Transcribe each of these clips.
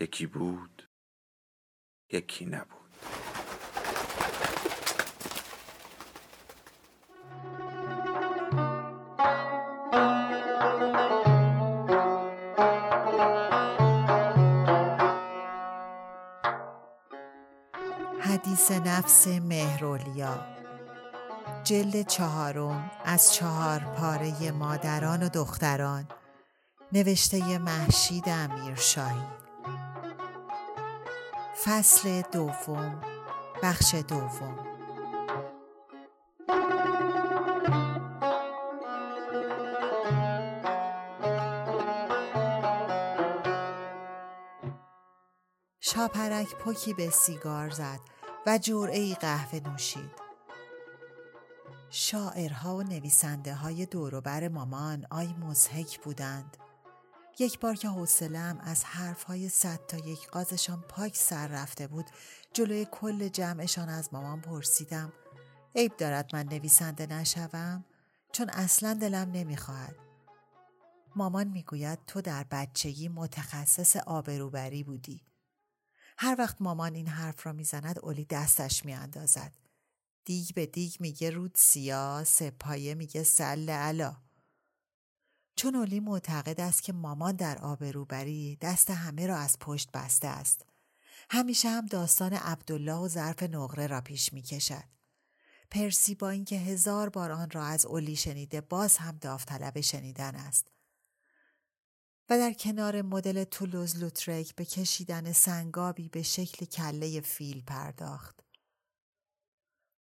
یکی بود، یکی نبود. حدیث نفس مهراولیا، جلد 4 از چهارپاره مادران و دختران، نوشته محشید امیر شاهی. فصل 2، بخش 2. شاپرک پکی به سیگار زد و جرعه‌ای قهوه نوشید. شاعرها و نویسنده‌های دور و بر مامان آی مضحک بودند. یک بار که حوصله‌ام از حرف‌های 100 تا 1 قازشان پاک سر رفته بود، جلوی کل جمعشان از مامان پرسیدم عیب دارد من نویسنده نشوم؟ چون اصلاً دلم نمی‌خواهد. مامان میگوید تو در بچگی متخصص آبروبری بودی. هر وقت مامان این حرف را میزند، اولی دستش میاندازد. دیگ به دیگ میگه رود سیاه، سپایه میگه سله علا. چون اولی معتقد است که مامان در آبروبری دست همه را از پشت بسته است. همیشه هم داستان عبدالله و ظرف نقره را پیش می کشد. پرسی با اینکه 1000 بار آن را از اولی شنیده، باز هم داوطلب شنیدن است. و در کنار مدل تولوز لوترک به کشیدن سنگابی به شکل کله فیل پرداخت.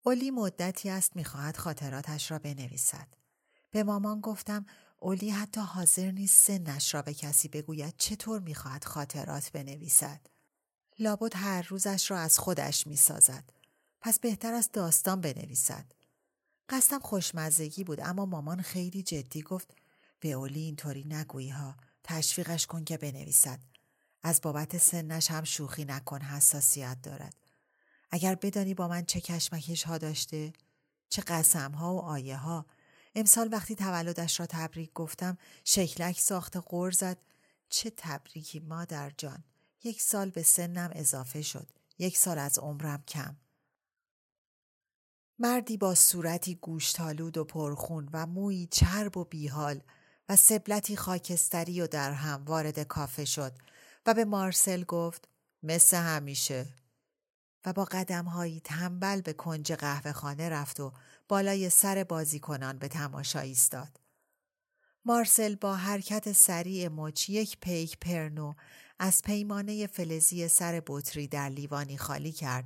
اولی مدتی است می خواهد خاطراتش را بنویسد. به مامان گفتم اولی حتی حاضر نیست سنش را به کسی بگوید، چطور میخواهد خاطرات بنویسد. لابد هر روزش را از خودش میسازد. پس بهتر است داستان بنویسد. قصدم خوشمزگی بود، اما مامان خیلی جدی گفت به اولی اینطوری نگویی ها، تشویقش کن که بنویسد. از بابت سنش هم شوخی نکن، حساسیت دارد. اگر بدانی با من چه کشمکش ها داشته، چه قسم ها و آیه ها. امسال وقتی تولدش را تبریک گفتم، شکلک ساخت غر زد چه تبریکی مادر جان، 1 سال به سنم اضافه شد، 1 سال از عمرم کم. مردی با صورتی گوشتالود و پرخون و مویی چرب و بیحال و سبلتی خاکستری و درهم وارد کافه شد و به مارسل گفت مثل همیشه و با قدم‌هایی تنبل به کنج قهوه خانه رفت و بالای سر بازیکنان به تماشا ایستاد. مارسل با حرکت سریع مچ 1 پیک پرنو از پیمانه فلزی سر بطری در لیوانی خالی کرد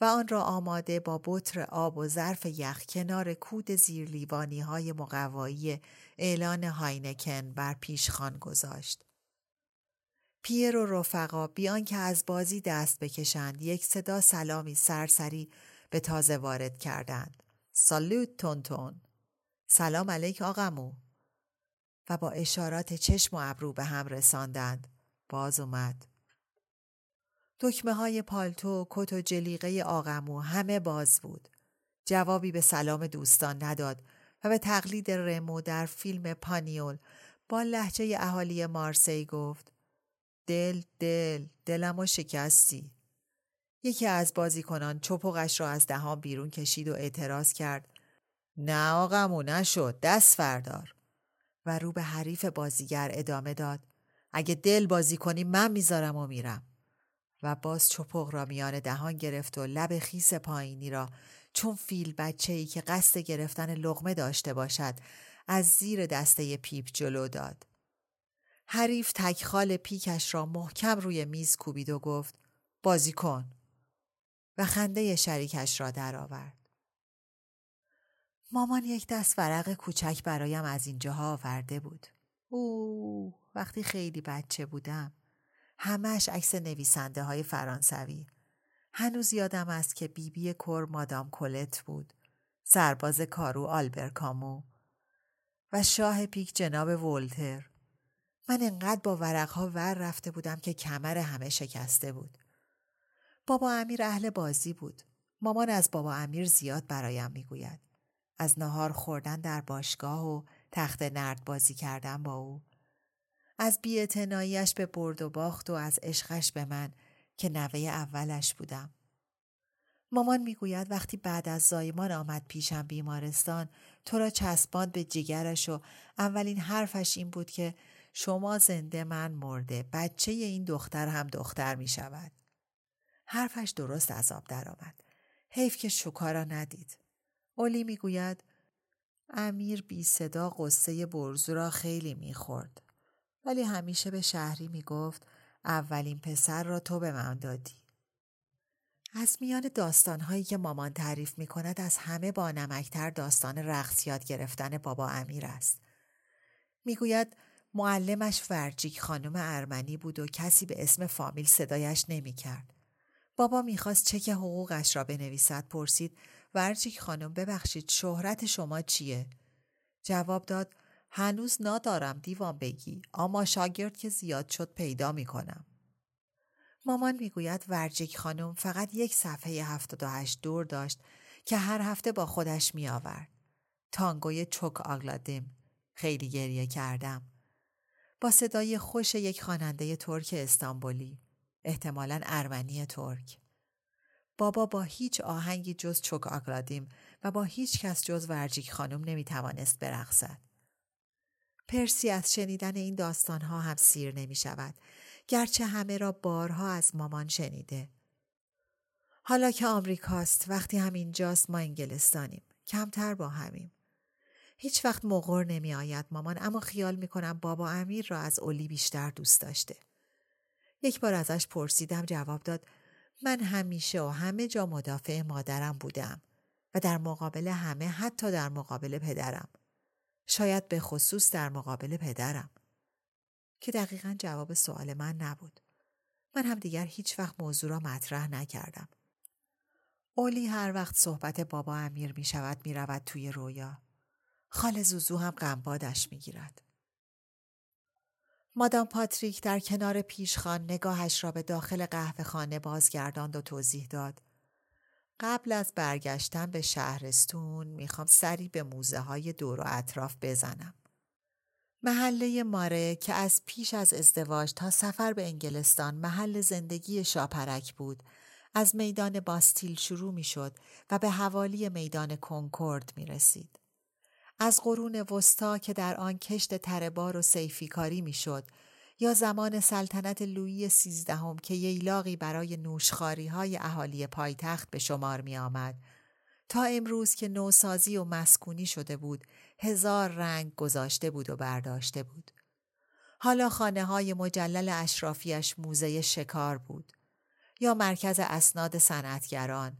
و آن را آماده با بطر آب و ظرف یخ کنار کود زیر لیوانی‌های مقوایی اعلان هاینکن بر پیشخوان گذاشت. پیر و رفقا بیان که از بازی دست بکشند، 1 صدا سلامی سرسری به تازه وارد کردند. سالوت تونتون، سلام علیک آقامو، و با اشارات چشم و ابرو به هم رساندند. باز اومد. دکمه های پالتو، کت و جلیقه آقامو همه باز بود. جوابی به سلام دوستان نداد و به تقلید رمو در فیلم پانیول با لهجه اهالی مارسی گفت دل دلمو شکستی. یکی از بازیکنان چپقش را از دهان بیرون کشید و اعتراض کرد نه آقامو نشد، دست فردار، و رو به حریف بازیگر ادامه داد اگه دل بازی کنی من میذارم و میرم، و باز چپق را میان دهان گرفت و لب خیس پایینی را چون فیل بچه‌ای که قصد گرفتن لقمه داشته باشد از زیر دسته پیپ جلو داد. حریف تکخال پیکش را محکم روی میز کوبید و گفت بازی کن، و خنده شریکش را درآورد. مامان 1 دست ورق کوچک برایم از اینجاها آورده بود. اوه، وقتی خیلی بچه بودم همش عکس نویسنده های فرانسوی. هنوز یادم است که بیبی کور مادام کولت بود، سرباز کارو آلبر کامو و شاه پیک جناب ولتر. من انقدر با ورقها ور رفته بودم که کمر همه شکسته بود. بابا امیر اهل بازی بود. مامان از بابا امیر زیاد برایم میگوید. از نهار خوردن در باشگاه و تخت نرد بازی کردن با او. از بی‌اعتنایی‌اش به برد و باخت و از عشقش به من که نوه اولش بودم. مامان میگوید وقتی بعد از زایمان آمد پیشم بیمارستان، تو را چسباند به جیگرش و اولین حرفش این بود که شما زنده، من مرده، بچه این دختر هم دختر می شود. حرفش درست از آب در آمد. حیف که شوکا را ندید. اولی می گوید امیر بی صدا قصه برزو را خیلی می خورد. ولی همیشه به شهری می گفت اولین پسر را تو به من دادی. از میان داستانهایی که مامان تعریف می کند از همه با نمکتر داستان رقص یاد گرفتن بابا امیر است. می گوید معلمش ورجیک خانم ارمنی بود و کسی به اسم فامیل صدایش نمی کرد. بابا میخواست چک حقوقش را بنویسد، پرسید ورجیک خانم ببخشید شهرت شما چیه؟ جواب داد هنوز ندارم دیوان بگی، اما شاگرد که زیاد شد پیدا میکنم. مامان میگوید ورجیک خانم فقط یک صفحه 78 دور داشت که هر هفته با خودش میآورد. تانگوی چوک آگلادم، خیلی گریه کردم. با صدای خوش یک خواننده ترک استانبولی، احتمالاً ارمنی ترک. بابا با هیچ آهنگی جز چوک آگلادیم و با هیچ کس جز ورجیک خانم نمیتوانست برقصد. پرسی از شنیدن این داستانها هم سیر نمی شود، گرچه همه را بارها از مامان شنیده. حالا که آمریکاست، وقتی هم اینجاست ما انگلستانیم، کمتر با همیم. هیچ وقت مغر نمی آید مامان، اما خیال می کنم بابا امیر را از اولی بیشتر دوست داشته. یک بار ازش پرسیدم، جواب داد من همیشه و همه جا مدافع مادرم بودم و در مقابل همه، حتی در مقابل پدرم. شاید به خصوص در مقابل پدرم. که دقیقاً جواب سوال من نبود. من هم دیگر هیچ وقت موضوع را مطرح نکردم. اولی هر وقت صحبت بابا امیر می شود می رود توی رویا. خاله زوزو هم قنبادش می گیرد. مادام پاتریک در کنار پیشخان نگاهش را به داخل قهوه خانه بازگرداند و توضیح داد. قبل از برگشتن به شهرستون میخوام سری به موزه های دور و اطراف بزنم. محله ماره که از پیش از ازدواج تا سفر به انگلستان محل زندگی شاپرک بود، از میدان باستیل شروع میشد و به حوالی میدان کنکورد میرسید. از قرون وسطا که در آن کشت تره‌بار و صیفیکاری میشد، یا زمان سلطنت لویی 13 که ییلاقی برای نوشخواری‌های اهالی پایتخت به شمار می آمد، تا امروز که نوسازی و مسکونی شده بود، هزار رنگ گذاشته بود و برداشته بود. حالا خانه‌های مجلل اشرافیش موزه شکار بود، یا مرکز اسناد صنعتگران،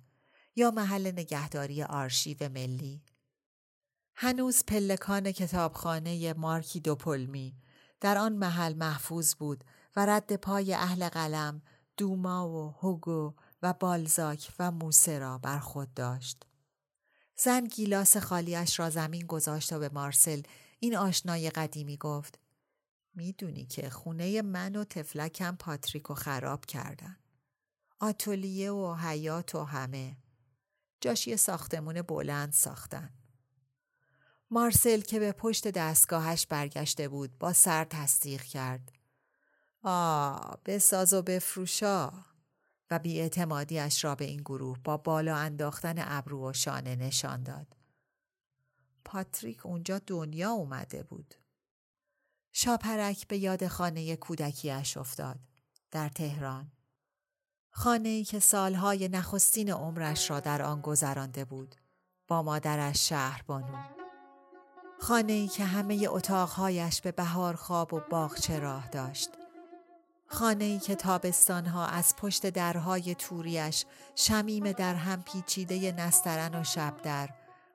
یا محل نگهداری آرشیو ملی. هنوز پلکان کتابخانه مارکی دوپلمی در آن محل محفوظ بود و رد پای اهل قلم، دوما و هوگو و بالزاک و موسه را بر خود داشت. زن گیلاس خالیش را زمین گذاشت و به مارسل، این آشنای قدیمی، گفت میدونی که خونه من و تفلکم پاتریکو خراب کردن. آتولیه و حیات و همه. جاش یه ساختمون بلند ساختن. مارسل که به پشت دستگاهش برگشته بود با سر تصدیق کرد. بساز و بفروشا. و بی‌اعتمادی‌اش را به این گروه با بالا انداختن ابرو و شانه نشان داد. پاتریک اونجا دنیا اومده بود. شاپرک به یاد خانه کودکیش افتاد. در تهران. خانه‌ای که سالهای نخستین عمرش را در آن گذرانده بود. با مادرش شهر بانو. خانه‌ای که همه اتاقهایش به بهار خواب و باغچه راه داشت. خانه‌ای که تابستانها از پشت درهای توریش شمیم در هم پیچیده نسترن و شبدر،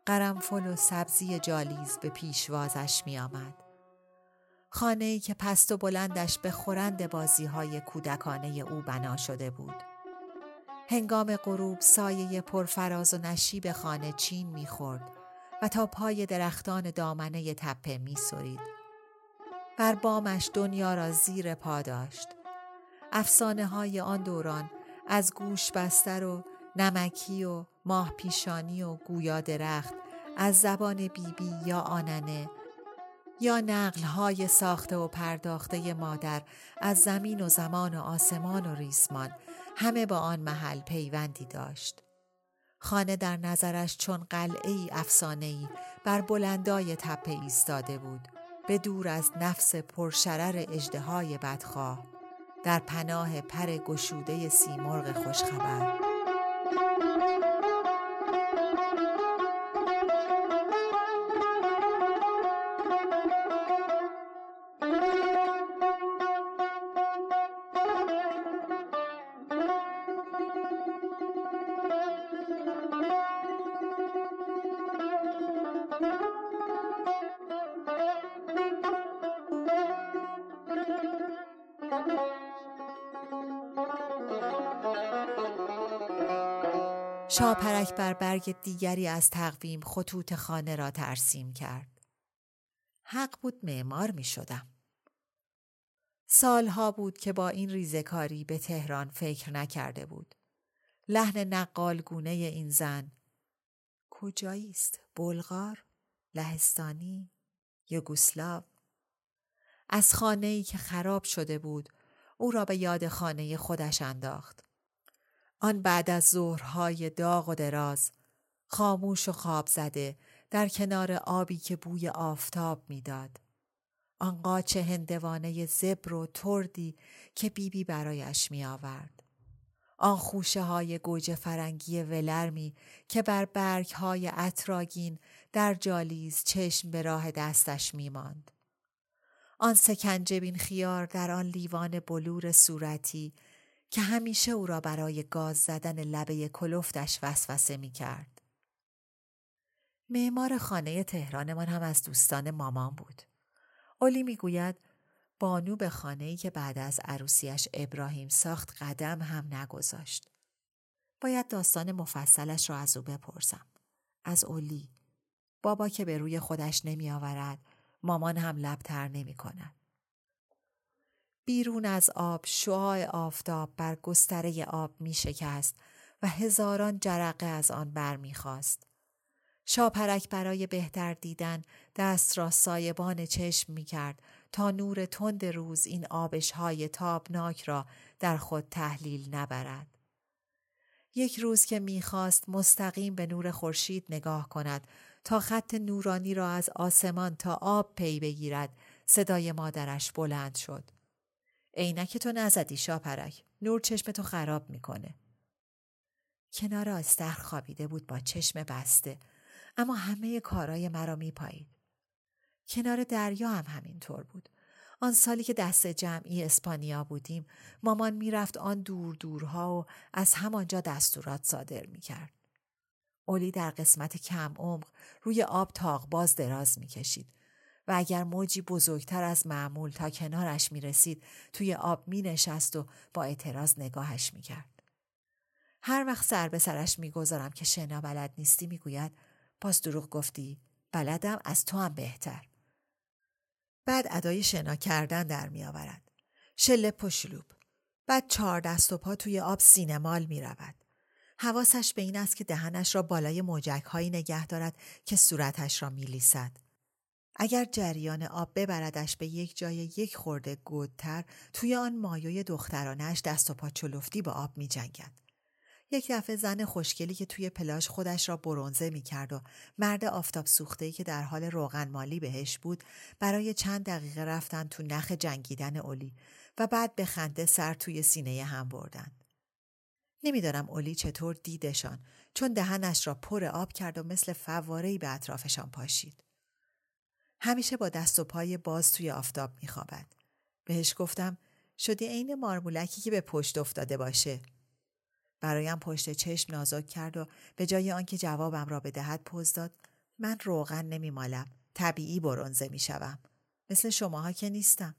قرنفل و سبزی جالیز به پیشوازش می آمد. خانه‌ای که پست و بلندش به خورند بازی‌های کودکانه او بنا شده بود. هنگام غروب سایه پرفراز و نشیب خانه چین می‌خورد و تا پای درختان دامنه تپه می‌سرید. بر بامش دنیا را زیر پا داشت. افسانه‌های آن دوران از گوش بستر و نمکی و ماه پیشانی و گویا درخت، از زبان بیبی یا آننه، یا نقل‌های ساخته و پرداخته مادر از زمین و زمان و آسمان و ریسمان، همه با آن محل پیوندی داشت. خانه در نظرش چون قلعه‌ای افسانه‌ای بر بلندای تپه ایستاده بود، به دور از نفس پرشرر اژدهای بدخواه، در پناه پر گشوده سیمرغ خوشخبر. شاپرک بر برگ دیگری از تقویم خطوط خانه را ترسیم کرد. حق بود معمار می شدم. سالها بود که با این ریزکاری به تهران فکر نکرده بود. لحن نقالگونه این زن کجاییست؟ بلغار؟ لهستانی؟ یوگسلاو؟ از خانه‌ای که خراب شده بود او را به یاد خانه خودش انداخت. آن بعد از ظهرهای داغ و دراز، خاموش و خواب زده در کنار آبی که بوی آفتاب میداد. آن قاچ هندوانه زبر و تردی که بیبی برایش می آورد. آن خوشه های گوجه فرنگی ولرمی که بر برگ های عطراگین در جالیز چشم به راه دستش می ماند. آن سکنجبین خیار در آن لیوان بلور صورتی که همیشه او را برای گاز زدن لبه کلوفتش وسوسه می کرد. معمار خانه تهران من هم از دوستان مامان بود. علی می گوید بانو به خانه‌ای که بعد از عروسیش ابراهیم ساخت قدم هم نگذاشت. باید داستان مفصلش را از او بپرسم. از علی. بابا که به روی خودش نمی آورد، مامان هم لب تر نمی کند. بیرون از آب شعاع آفتاب بر گستره آب می شکست و هزاران جرقه از آن بر می خواست. شاپرک برای بهتر دیدن دست را سایبان چشم می کرد تا نور تند روز این آبش‌های تابناک را در خود تحلیل نبرد. یک روز که می خواست مستقیم به نور خورشید نگاه کند تا خط نورانی را از آسمان تا آب پی بگیرد، صدای مادرش بلند شد. عینک تو نزدی شاپرک، نور چشم تو خراب میکنه. کنار آستخر خوابیده بود با چشم بسته، اما همه کارای مرا میپایید. کنار دریا هم همینطور بود. آن سالی که دست جمعی اسپانیا بودیم، مامان میرفت آن دور دورها و از همانجا دستورات صادر میکرد. علی در قسمت کم عمق روی آب تاقباز دراز میکشید و اگر موجی بزرگتر از معمول تا کنارش می رسید، توی آب می نشست و با اعتراض نگاهش می کرد. هر وقت سر به سرش می گذارم که شنا بلد نیستی، می گوید باز دروغ گفتی، بلدم، از تو هم بهتر. بعد ادای شنا کردن در می آورد. شلپ و شلوب. بعد 4 دست و پا توی آب سینمال می رود. حواسش به این است که دهنش را بالای موجک هایی نگه دارد که صورتش را می لیسد. اگر جریان آب ببردش به یک جای یک خورده گودتر، توی آن مایه دخترانش دست و پا چلفتی با آب می جنگد. یک دفعه زن خوشگلی که توی پلاژ خودش را برنزه می کرد و مرد آفتاب سوخته‌ای که در حال روغن مالی بهش بود، برای چند دقیقه رفتن تو نخ جنگیدن علی و بعد به خنده سر توی سینه هم بردن. نمیدانم علی چطور دیدشان، چون دهنش را پر آب کرد و مثل فواره‌ای به اطرافشان پاشید. همیشه با دست و پای باز توی آفتاب میخوابد. بهش گفتم شدی عین مارمولکی که به پشت افتاده باشه. برایم پشت چشم نازک کرد و به جای آنکه جوابم را بدهد پوز داد. من روغن نمیمالم، طبیعی برنزه میشوم. مثل شماها که نیستم.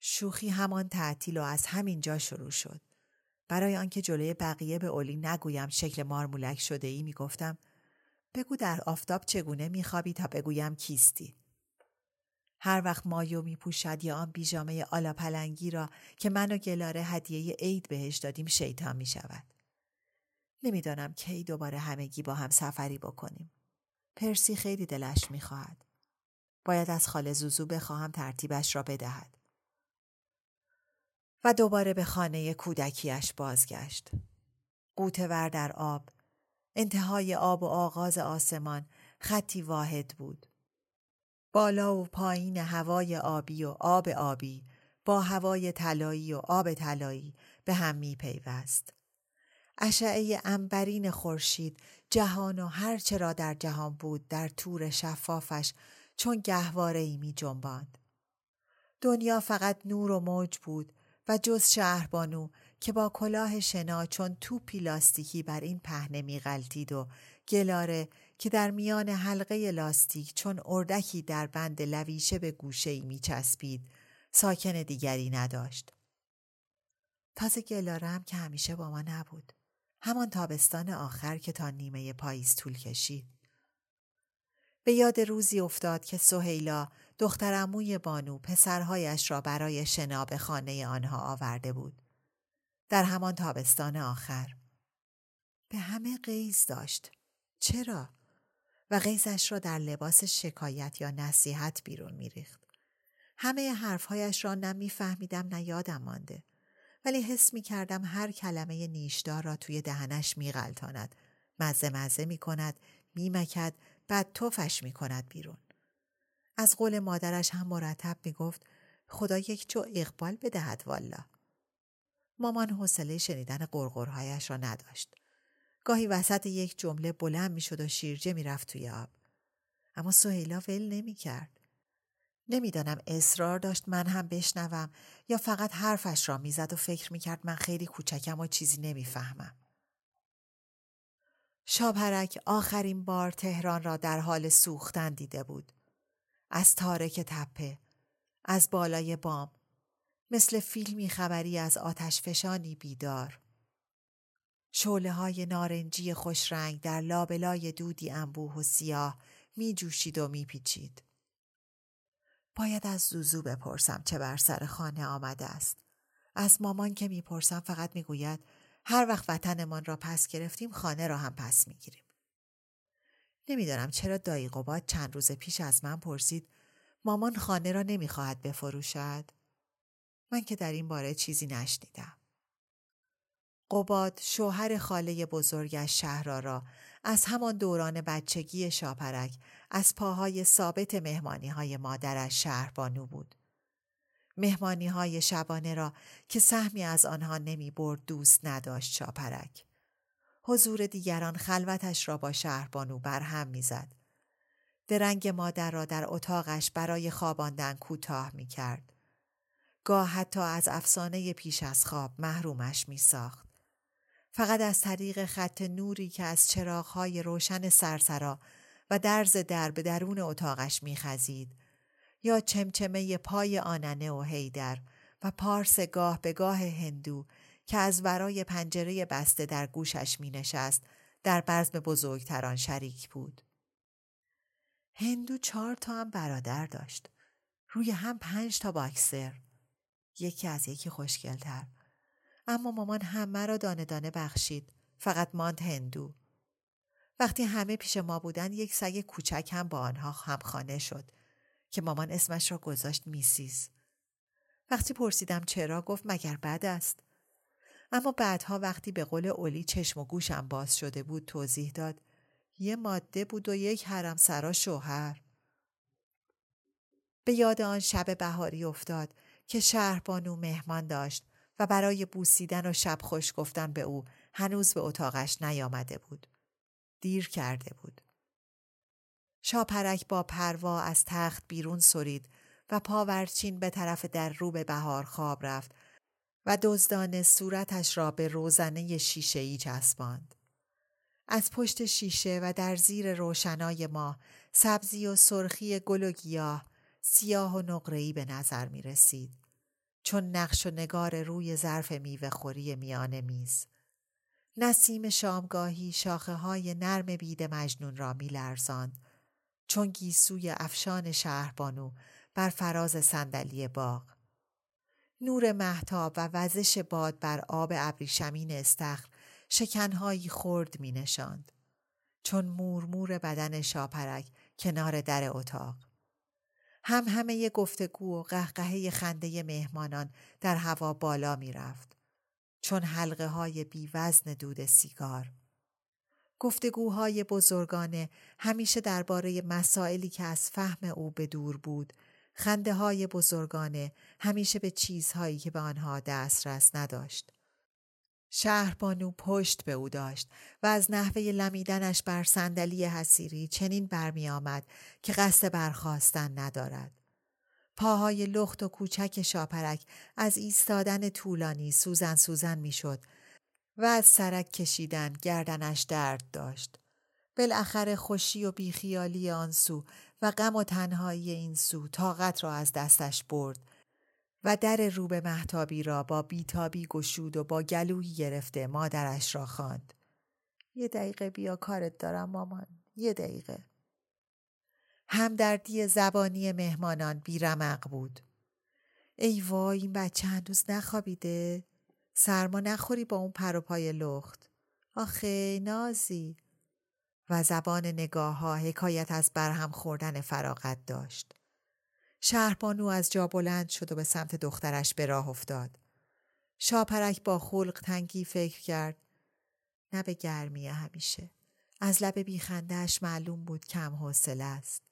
شوخی همان تعطیل و از همین جا شروع شد. برای آنکه جلوی بقیه به اولی نگویم شکل مارمولک شده ای می گفتم بگو در آفتاب چگونه می خوابی تا بگویم کیستی. هر وقت مایو می پوشد یا آن بیژامه آلا پلنگی را که من و گلاره هدیه عید بهش دادیم شیطان می شود. نمیدانم کی دوباره همگی با هم سفری بکنیم. پرسی خیلی دلش می خواهد. باید از خاله زوزو بخواهم ترتیبش را بدهد. و دوباره به خانه کودکیش بازگشت. قوطه ور در آب، انتهای آب و آغاز آسمان خطی واحد بود. بالا و پایین هوای آبی و آب آبی با هوای طلایی و آب طلایی به هم می پیوست. اشعه عنبرین خورشید جهان و هر چه را در جهان بود در تور شفافش چون گهواره‌ای می جنباند. دنیا فقط نور و موج بود و جز شهر بانو که با کلاه شنا چون توپی لاستیکی بر این پهنه می غلتید و گلاره که در میان حلقه لاستیک چون اردکی در بند لویشه به گوشه‌ای می چسبید ساکن دیگری نداشت. تازه گلاره هم که همیشه با ما نبود. همان تابستان آخر که تا نیمه پاییز طول کشید. به یاد روزی افتاد که سهیلا دخترعموی بانو پسرهایش را برای شنا به خانه آنها آورده بود. در همان تابستان آخر. به همه غیظ داشت. چرا؟ و غیظش را در لباس شکایت یا نصیحت بیرون میریخت. همه حرفهایش را نه میفهمیدم نه یادم مانده. ولی حس می کردم هر کلمه نیشدار را توی دهنش می غلطاند. مزه می کند، می مکد، بعد توفش می کند بیرون. از قول مادرش هم مرتب می گفت خدا یک جو اقبال بدهد والا. مامان حوصله شنیدن قرقرهایش را نداشت. گاهی وسط یک جمله بلند می شد و شیرجه می رفت توی آب. اما سهیلا ول نمی کرد. نمیدانم اصرار داشت من هم بشنوم یا فقط حرفش را میزد و فکر میکرد من خیلی کوچکم و چیزی نمیفهمم. شاپرک آخرین بار تهران را در حال سوختن دیده بود. از تارک تپه، از بالای بام، مثل فیلمی خبری از آتشفشانی بیدار. شعله‌های نارنجی خوش رنگ در لابلای دودی انبوه و سیاه میجوشید و میپیچید. باید از زوزو بپرسم چه بر سر خانه آمده است. از مامان که میپرسم فقط میگوید هر وقت وطنمان را پس گرفتیم خانه را هم پس میگیریم. نمیدانم چرا دایی قباد چند روز پیش از من پرسید مامان خانه را نمیخواهد بفروشد؟ من که در این باره چیزی نشنیدم. قباد شوهر خاله بزرگش شهرا را از همان دوران بچگی شاپرک از پاهای ثابت مهمانی‌های مادرش شهر بانو بود. مهمانی‌های شبانه را که سهمی از آنها نمی‌برد دوست نداشت شاپرک. حضور دیگران خلوتش را با شهر بانو برهم می‌زد. درنگ مادر را در اتاقش برای خواباندن کوتاه می‌کرد. گاه حتی از افسانه پیش از خواب محرومش می‌ساخت. فقط از طریق خط نوری که از چراغ‌های روشن سرسرا و درز در به درون اتاقش می‌خزید یا چمچمه پای آننه و حیدر و پارس گاه به گاه هندو که از ورای پنجره بسته در گوشش می‌نشست در بزم بزرگتران شریک بود. هندو 4 تا هم برادر داشت. روی هم 5 تا باکسر. یکی از یکی خوشگل‌تر. اما مامان همه را دانه دانه بخشید. فقط ماند هندو. وقتی همه پیش ما بودن یک سگ کوچک هم با آنها همخانه شد که مامان اسمش را گذاشت میسیس. وقتی پرسیدم چرا گفت مگر بد است. اما بعدها وقتی به قول اولی چشم و گوشم باز شده بود توضیح داد یه ماده بود و یک حرم سرا شوهر. به یاد آن شب بهاری افتاد که شهر بانو مهمان داشت و برای بوسیدن و شب خوش گفتن به او هنوز به اتاقش نیامده بود. دیر کرده بود. شاپرک با پروا از تخت بیرون سرید و پاورچین به طرف در رو به بهار خواب رفت و دزدانه صورتش را به روزنه شیشه‌ای چسباند. از پشت شیشه و در زیر روشنای ماه سبزی و سرخی گل و گیاه سیاه و نقره‌ای به نظر می رسید، چون نقش و نگار روی ظرف میوه خوری میان میز. نسیم شامگاهی شاخه های نرم بید مجنون را می لرزاند، چون گیسوی افشان شهر بانو بر فراز صندلی باغ. نور مهتاب و وزش باد بر آب ابریشمین استخر شکنهایی خرد می نشاند، چون مورمور بدن شاپرک کنار در اتاق. همهمه گفتگو و قهقهه خنده مهمانان در هوا بالا می رفت، چون حلقه های بی وزن دود سیگار. گفتگوهای بزرگانه همیشه درباره مسائلی که از فهم او به دور بود، خنده های بزرگانه همیشه به چیزهایی که به آنها دسترس نداشت. شهر بانو پشت به او داشت و از نحوه لمیدنش بر صندلی حصیری چنین برمی آمد که قصد برخاستن ندارد. پاهای لخت و کوچک شاپرک از ایستادن طولانی سوزن می شد و از سرک کشیدن گردنش درد داشت. بالاخره خوشی و بیخیالی آن سو و غم و تنهایی این سو طاقت را از دستش برد و در روبه مهتابی را با بیتابی گشود و با گلویی گرفته مادرش را خواند. یه دقیقه بیا کارت دارم مامان، یه دقیقه. همدردی زبانی مهمانان بیرمق بود. ای وای این بچه هنوز نخوابیده؟ سرما نخوری با اون پر و پای لخت. آخه نازی. و زبان نگاه ها حکایت از برهم خوردن فراغت داشت. شهر بانو از جا بلند شد و به سمت دخترش به راه افتاد. شاپرک با خلق تنگی فکر کرد. نه به گرمیه همیشه. از لب بیخندهش معلوم بود کم حوصله است.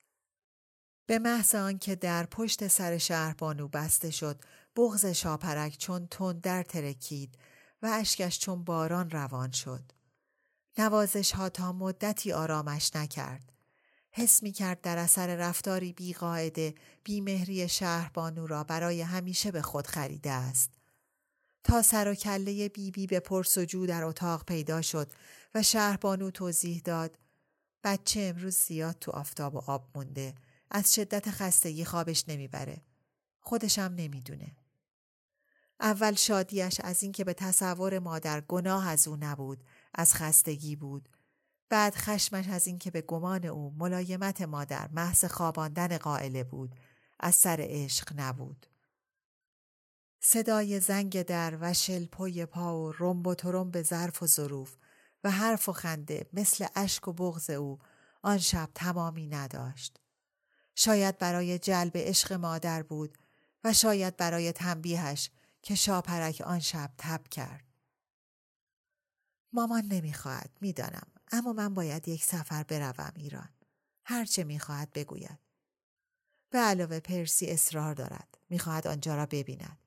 به محض آنکه در پشت سر شهر بانو بسته شد، بغض شاپرک چون تند در ترکید و اشکش چون باران روان شد. نوازش ها تا مدتی آرامش نکرد. حس می کرد در اثر رفتاری بی قاعده بی مهری شهر بانو را برای همیشه به خود خریده است. تا سر و کله بیبی به پرسجو در اتاق پیدا شد و شهر بانو توضیح داد بچه امروز زیاد تو آفتاب و آب مونده، از شدت خستگی خوابش نمیبره، خودش هم نمیدونه. اول شادیش از اینکه به تصور مادر گناه از او نبود، از خستگی بود. بعد خشمش از اینکه به گمان او ملایمت مادر محض خواباندن قائله بود، از سر عشق نبود. صدای زنگ در و شلپوی پا و رنب و ترنب ظرف و ظروف و حرف و خنده مثل اشک و بغض او آن شب تمامی نداشت. شاید برای جلب عشق مادر بود و شاید برای تنبیهش که شاپرک آن شب تب کرد. مامان نمیخواهد، میدانم، اما من باید یک سفر بروم ایران. هرچه میخواهد بگوید. به علاوه پرسی اصرار دارد، میخواهد آنجا را ببیند.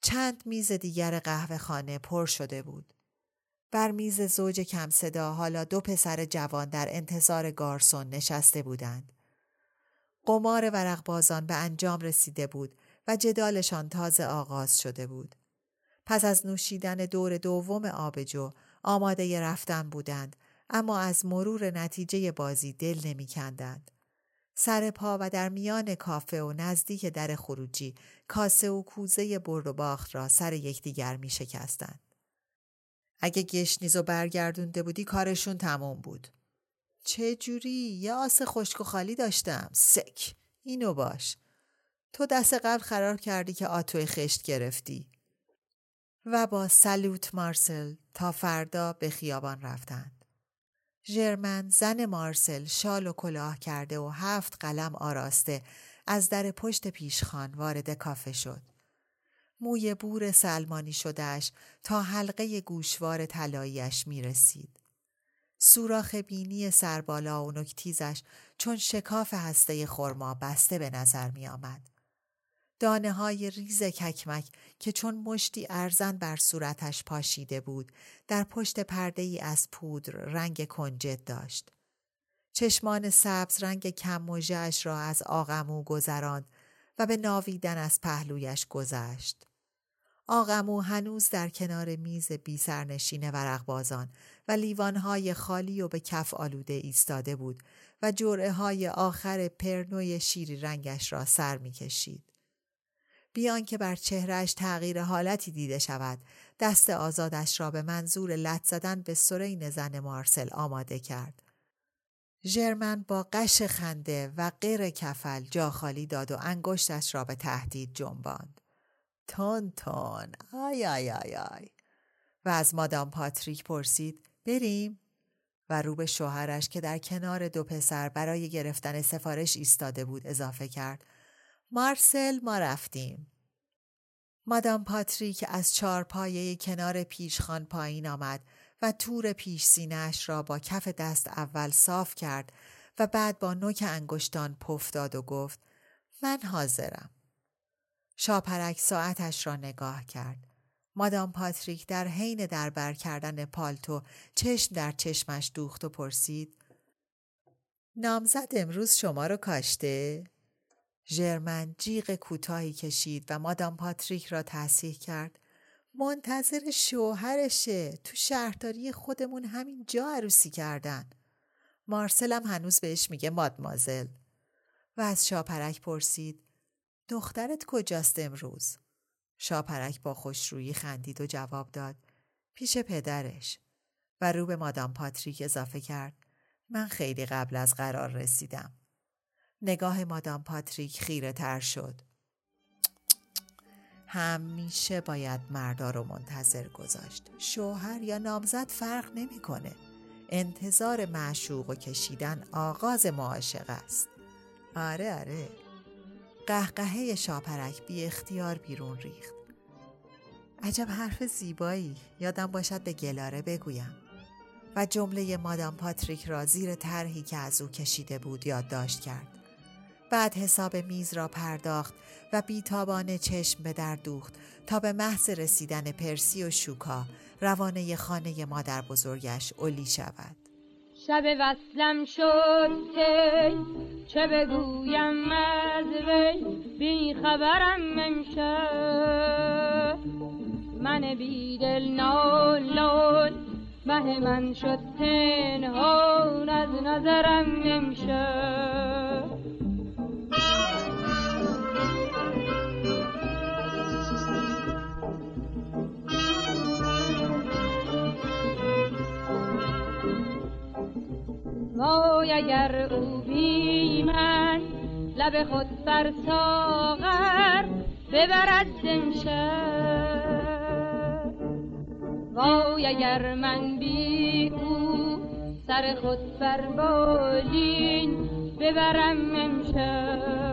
چند میز دیگر قهوه خانه پر شده بود. بر میز زوج کم صدا حالا دو پسر جوان در انتظار گارسون نشسته بودند. قمار ورقبازان به انجام رسیده بود و جدالشان تازه آغاز شده بود. پس از نوشیدن دور دوم آبجو آماده رفتن بودند، اما از مرور نتیجه بازی دل نمی کندند. سر پا و در میان کافه و نزدیک در خروجی کاسه و کوزه برد و باخت را سر یکدیگر می شکستند. اگه گشنیزو برگردونده بودی کارشون تمام بود. چه جوری؟ یه آس خشک و خالی داشتم. سک. اینو باش. تو دست قبل قرار کردی که آتوی خشت گرفتی. و با سلوت مارسل تا فردا به خیابان رفتند. ژرمن زن مارسل شال و کلاه کرده و 7 قلم آراسته از در پشت پیشخوان وارد کافه شد. موی بور سلمانی شدهش تا حلقه گوشوار طلایی‌اش می رسید. سوراخ بینی سربالا و نوک‌تیزش چون شکاف هسته خرما بسته به نظر می آمد. دانه های ریز ککمک که چون مشتی ارزن بر صورتش پاشیده بود، در پشت پرده ای از پودر رنگ کنجد داشت. چشمان سبز رنگ کم مژه‌اش را از آغمو گذراند و به ناویدن از پهلویش گذشت. آقمو هنوز در کنار میز بی سرنشین ورقبازان و لیوانهای خالی و به کف آلوده ایستاده بود و جرعه های آخر پرنوی شیری رنگش را سر می کشید. بیان که بر چهرهش تغییر حالتی دیده شود، دست آزادش را به منظور لت زدن به سرین زن مارسل آماده کرد. ژرمن با قش خنده و غیر کفل جا خالی داد و انگشتش را به تهدید جنباند. تون تون، آی آی آی آی. و از مادام پاتریک پرسید بریم؟ و رو به شوهرش که در کنار دو پسر برای گرفتن سفارش ایستاده بود اضافه کرد. مارسل، ما رفتیم. مادام پاتریک از چهارپایه کنار پیشخان پایین آمد و تور پیش سینه‌اش را با کف دست اول صاف کرد و بعد با نوک انگشتان پف داد و گفت من حاضرم. شاپرک ساعتش را نگاه کرد. مادام پاتریک در حین دربر کردن پالتو چشم در چشمش دوخت و پرسید نامزد امروز شما رو کاشته؟ ژرمن جیغ کوتاهی کشید و مادام پاتریک را تصحیح کرد. منتظر شوهرشه، تو شهرداری خودمون همین جا عروسی کردن. مارسل هم هنوز بهش میگه مادمازل. و از شاپرک پرسید دخترت کجاست امروز؟ شاپرک با خوشرویی خندید و جواب داد پیش پدرش. و رو به مادام پاتریک اضافه کرد من خیلی قبل از قرار رسیدم. نگاه مادام پاتریک خیره تر شد. همیشه باید مردا رو منتظر گذاشت. شوهر یا نامزد فرق نمی‌کنه. انتظار معشوق و کشیدن آغاز معاشقه است. آره آره. قهقهه شاپرک بی اختیار بیرون ریخت. عجب حرف زیبایی، یادم باشد به گلاره بگویم. و جمله مادام پاتریک را زیر طرحی که از او کشیده بود یادداشت کرد. بعد حساب میز را پرداخت و بیتابانه چشم به در دوخت تا به محض رسیدن پرسی و شوکا روانه خانه مادر بزرگش اولی شود. شب وصلم شد که چه بگویم از وی، بی خبرم امشب من بی دل نالان، مه من شد تنها از نظرم امشب. وای اگر او بی من لب خود بر ساغر ببرد امشب، وای اگر من بی او سر خود بر بالین ببرم امشب.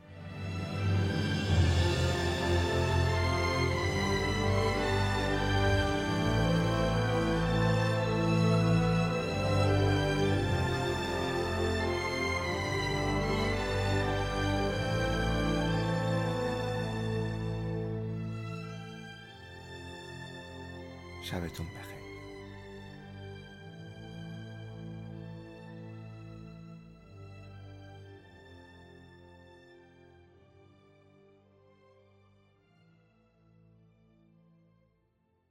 شبتون بخیر.